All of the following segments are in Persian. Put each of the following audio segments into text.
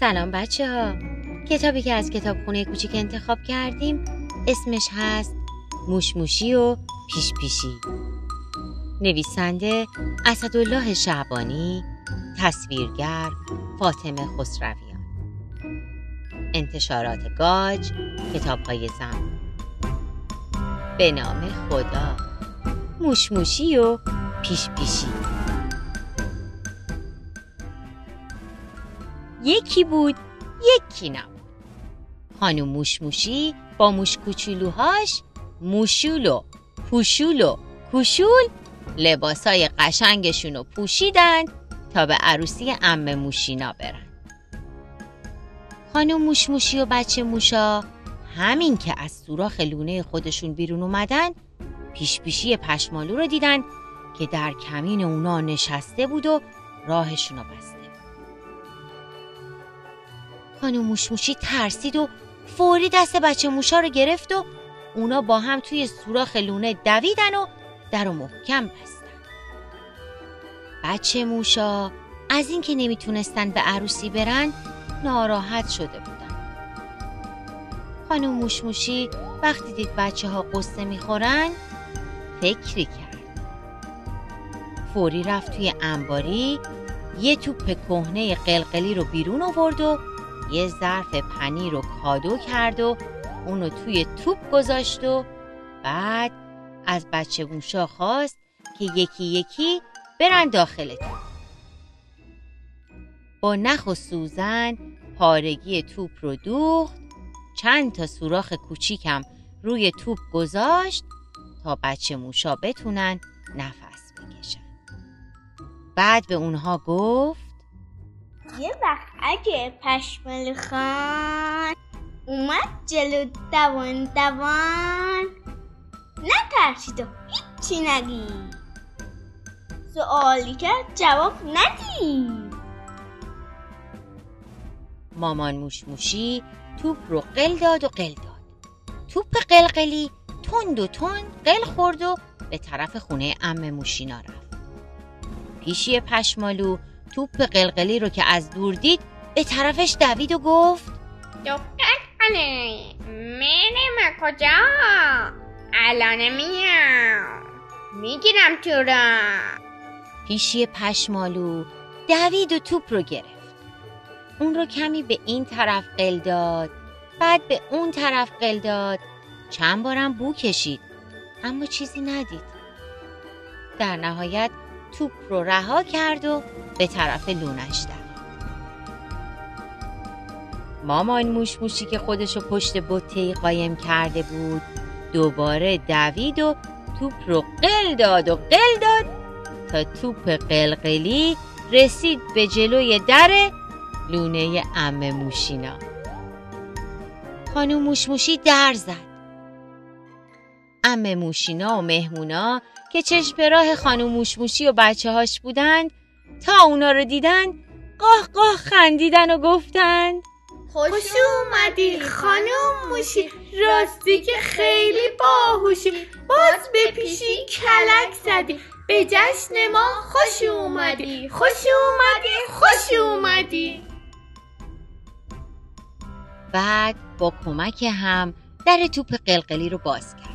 سلام بچه ها. کتابی که از کتابخونه کوچیک انتخاب کردیم اسمش هست موشموشی و پیش پیشی. نویسنده اسدالله شعبانی، تصویرگر فاطمه خسرویان. انتشارات گاج، کتاب‌های زمان. به نام خدا. موشموشی و پیش پیشی. یکی بود، یکی نبود. خانم موشموشی با موش کوچولوهاش موشول و پوشول و کوشول لباسای قشنگشون رو پوشیدن تا به عروسی عمه موشینا برن. خانم موشموشی و بچه موشا همین که از سوراخ لونه خودشون بیرون اومدن، پیش پیشی پشمالو رو دیدن که در کمین اونا نشسته بود و راهشون رو بسته. خانم موشموشی ترسید و فوری دست بچه موشا رو گرفت و اونا با هم توی سوراخ لونه دویدن و در رو محکم بستن. بچه موشا از این که نمیتونستن به عروسی برن ناراحت شده بودن. خانم موشموشی وقتی دید بچه ها قصه میخورن فکری کرد. فوری رفت توی انباری، یه توپ کهنه قلقلی رو بیرون آورد و یه ظرف پنیر رو کادو کرد و اونو توی توپ گذاشت و بعد از بچه موشا خواست که یکی یکی برن داخل توپ. با نخ و سوزن پارگی توپ رو دوخت، چند تا سوراخ کوچیکم روی توپ گذاشت تا بچه موشا بتونن نفس بکشن. بعد به اونها گفت یه وقت اگه پشمالو خان اومد جلو دوان دوان نترسید و هیچی نگید، سوالی کرد جواب ندید. مامان موشموشی توپ رو قل داد و قل داد. توپ قلقلی تند و تند قل خورد و به طرف خونه عمه موشینا رفت. پیشی پشمالو توپ قلقلی رو که از دور دید به طرفش دوید و گفت دقت کنید، منم کجا؟ الان میام میگیرم تو را. پیشی پشمالو دوید و توپ رو گرفت. اون رو کمی به این طرف قل داد، بعد به اون طرف قل داد. چند بارم بو کشید اما چیزی ندید. در نهایت توپ رو رها کرد و به طرف لونش دوید. مامان موشموشی که خودشو پشت بوته‌ای قایم کرده بود دوباره دوید و توپ رو قل داد و قل داد تا توپ قلقلی رسید به جلوی در لونه عمه موشینا. خانم موشموشی در زد. عمه موشینا و مهمونا که چشم به راه خانم موشموشی و بچه هاش بودند، تا اونا رو دیدن قاه قاه خندیدن و گفتن خوش اومدی خانم موشی، راستی که خیلی باهوشی، باز به پیشی کلک زدی، به جشن ما خوش اومدی، خوش اومدی، خوش اومدی. بعد با کمک هم در توپ قلقلی رو باز کرد.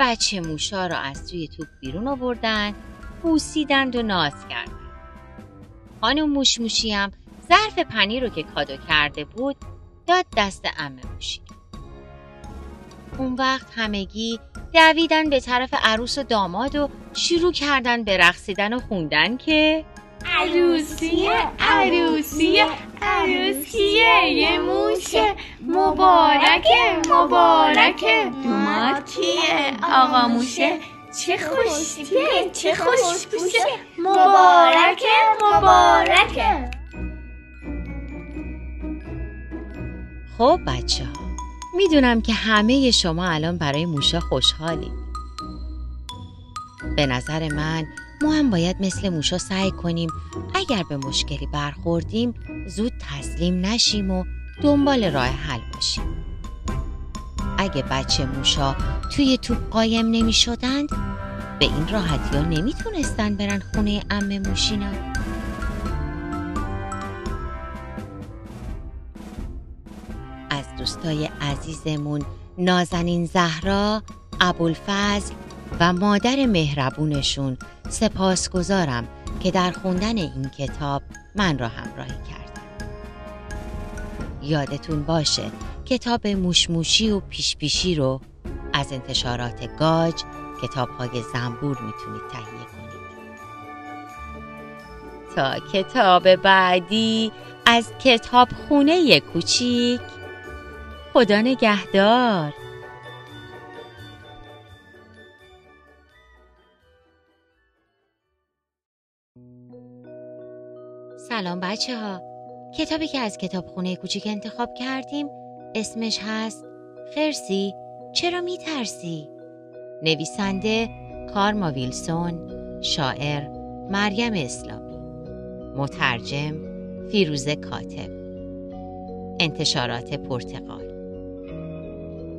بچه موشا را از توی توپ بیرون آوردن، بوسیدند و ناز کردند. خانم موشموشی هم ظرف پنیر رو که کادو کرده بود داد دست عمه موشی. اون وقت همگی دویدن به طرف عروس و داماد و شروع کردن به رقصیدن و خوندن که عروسیه عروسیه عروسیه یه موشه، مبارکه مبارکه، داماد کیه؟ آقا موشه، چه خوشتیه چه خوشپوشه، مبارکه مبارکه. خب بچه ها، میدونم که همه شما الان برای موشا خوشحالید. به نظر من ما هم باید مثل موشا سعی کنیم اگر به مشکلی برخوردیم زود تسلیم نشیم و دنبال راه حل باشیم. اگه بچه موشا توی توپ قایم نمی شدند به این راحتی ها نمی تونستن برن خونه عمه موشینا. از دوستای عزیزمون نازنین زهرا، ابوالفضل و مادر مهربونشون سپاسگزارم که در خوندن این کتاب من را همراهی کردن. یادتون باشه کتاب موشموشی و پیشپیشی رو از انتشارات گاج، کتاب‌های زنبور میتونید تهیه کنید. تا کتاب بعدی از کتاب خونه کوچیک، خدا نگهدار. سلام بچه ها، کتابی که از کتابخونه کوچیک انتخاب کردیم اسمش هست خرسی چرا میترسی؟ نویسنده کارما ویلسون، شاعر مریم اسلامی، مترجم فیروزه کاتب، انتشارات پرتغال.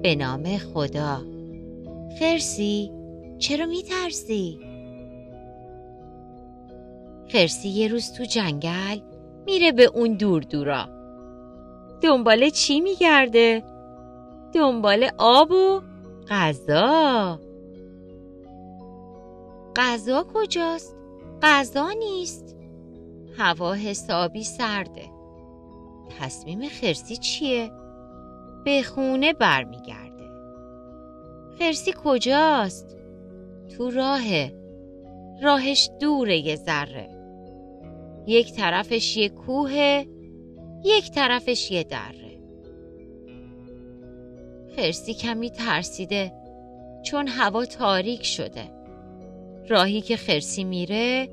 به نام خدا، خرسی چرا میترسی؟ خرسی یه روز تو جنگل میره به اون دور دورا. دنبال چی میگرده؟ دنبال آب و غذا. غذا کجاست؟ غذا نیست. هوا حسابی سرده. تصمیم خرسی چیه؟ به خونه برمیگرده. خرسی کجاست؟ تو راهه. راهش دوره یه ذره. یک طرفش یه کوه، یک طرفش یه دره. خرسی کمی ترسیده چون هوا تاریک شده. راهی که خرسی میره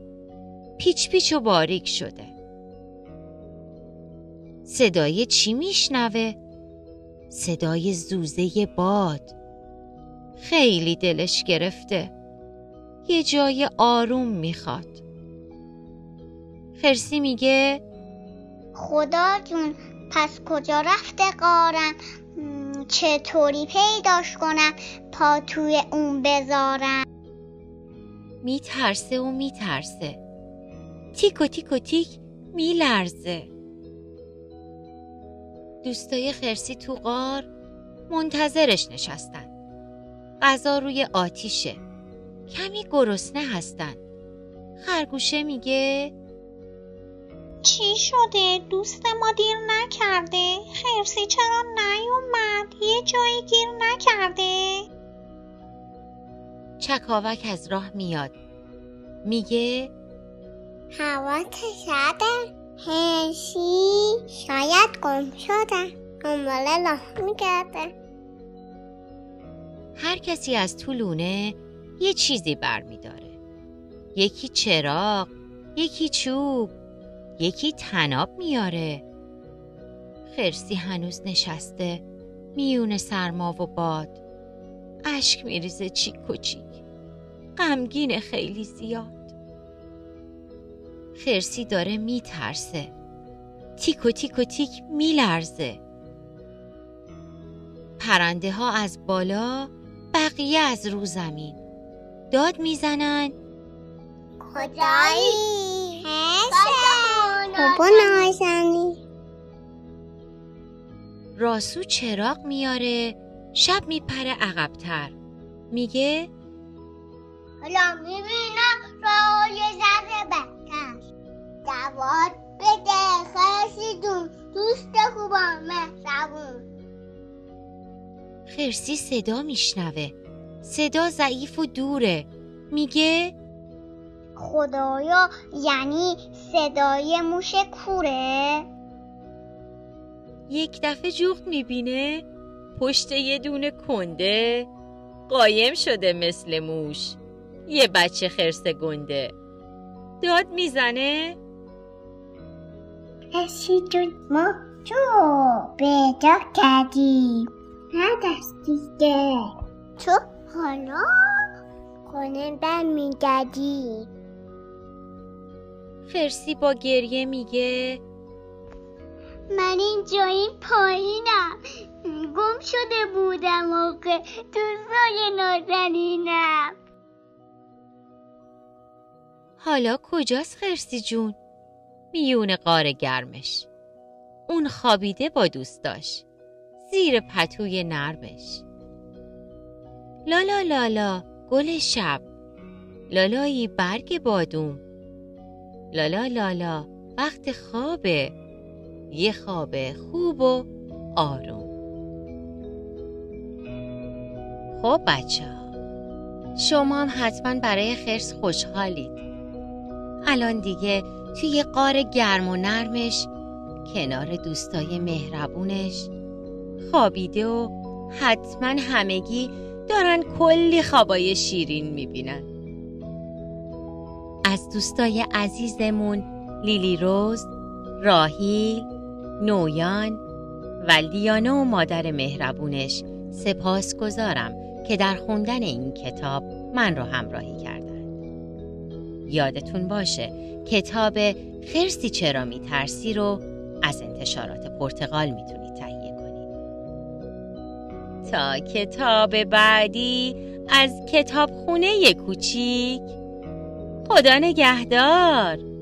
پیچ پیچ و باریک شده. صدای چی میشنوه؟ صدای زوزه باد. خیلی دلش گرفته. یه جای آروم میخواد. خرسی میگه خدا جون، پس کجا رفته قارم؟ چطوری پیداش کنم؟ پا توی اون بذارم. میترسه و میترسه. تیک و تیک و تیک میلرزه. دوستای خرسی تو غار منتظرش نشستن. غذا روی آتیشه. کمی گرسنه هستن. خرگوشه میگه چی شده؟ دوست ما دیر نکرده؟ خرسی چرا نیومد؟ یه جایی گیر نکرده؟ چکاوک از راه میاد. میگه هوا تشده، خرسی شاید گم شده، دنبال راه میگرده. هر کسی از تو لونه یه چیزی برمی داره. یکی چراغ، یکی چوب، یکی تناب میاره. خرسی هنوز نشسته میونه سرما و باد. اشک میریزه چیک و چیک. غمگینه خیلی زیاد. خرسی داره میترسه. تیک و تیک و تیک میلرزه. پرنده ها از بالا، بقیه از رو زمین داد میزنن خدایی هست بابا نازنی. راسو چراغ میاره. شب میپره عقبتر. میگه حالا میبینم راه یه ذره بهتر. جواب بده خرسی جون، دوست خوبم مهربون. خرسی صدا میشنوه. صدا ضعیف و دوره. میگه خدایا، یعنی صدای موش کوره؟ یک دفعه جغد میبینه پشت یه دونه کنده قایم شده مثل موش یه بچه خرس گنده. داد میزنه خرسی جون، ما تو پیدا کردیم، ندستی که تو حالا کنه برمیگردی. خرسی با گریه میگه من اینجایی پایینم، گم شده بودم و دوستای نازنینم. حالا کجاست خرسی جون؟ میون غار گرمش. اون خوابیده با دوستاش. زیر پتوی نرمش. لالا لالا گل شب، لالایی برگ بادوم، لالا لالا وقت خوابه، یه خواب خوب و آروم. خب بچه ها، شما هم حتما برای خرس خوشحالید. الان دیگه توی غار گرم و نرمش، کنار دوستای مهربونش خوابیده و حتما همگی دارن کلی خوابای شیرین میبینن. از دوستای عزیزمون لیلی روز، راهیل، نویان و لیانه و مادر مهربونش سپاس گذارم که در خوندن این کتاب من رو همراهی کردند. یادتون باشه کتاب خرسی چرا میترسی رو از انتشارات پرتغال میتونید تهیه کنید. تا کتاب بعدی از کتاب خونه کوچیک، خدا نگهدار.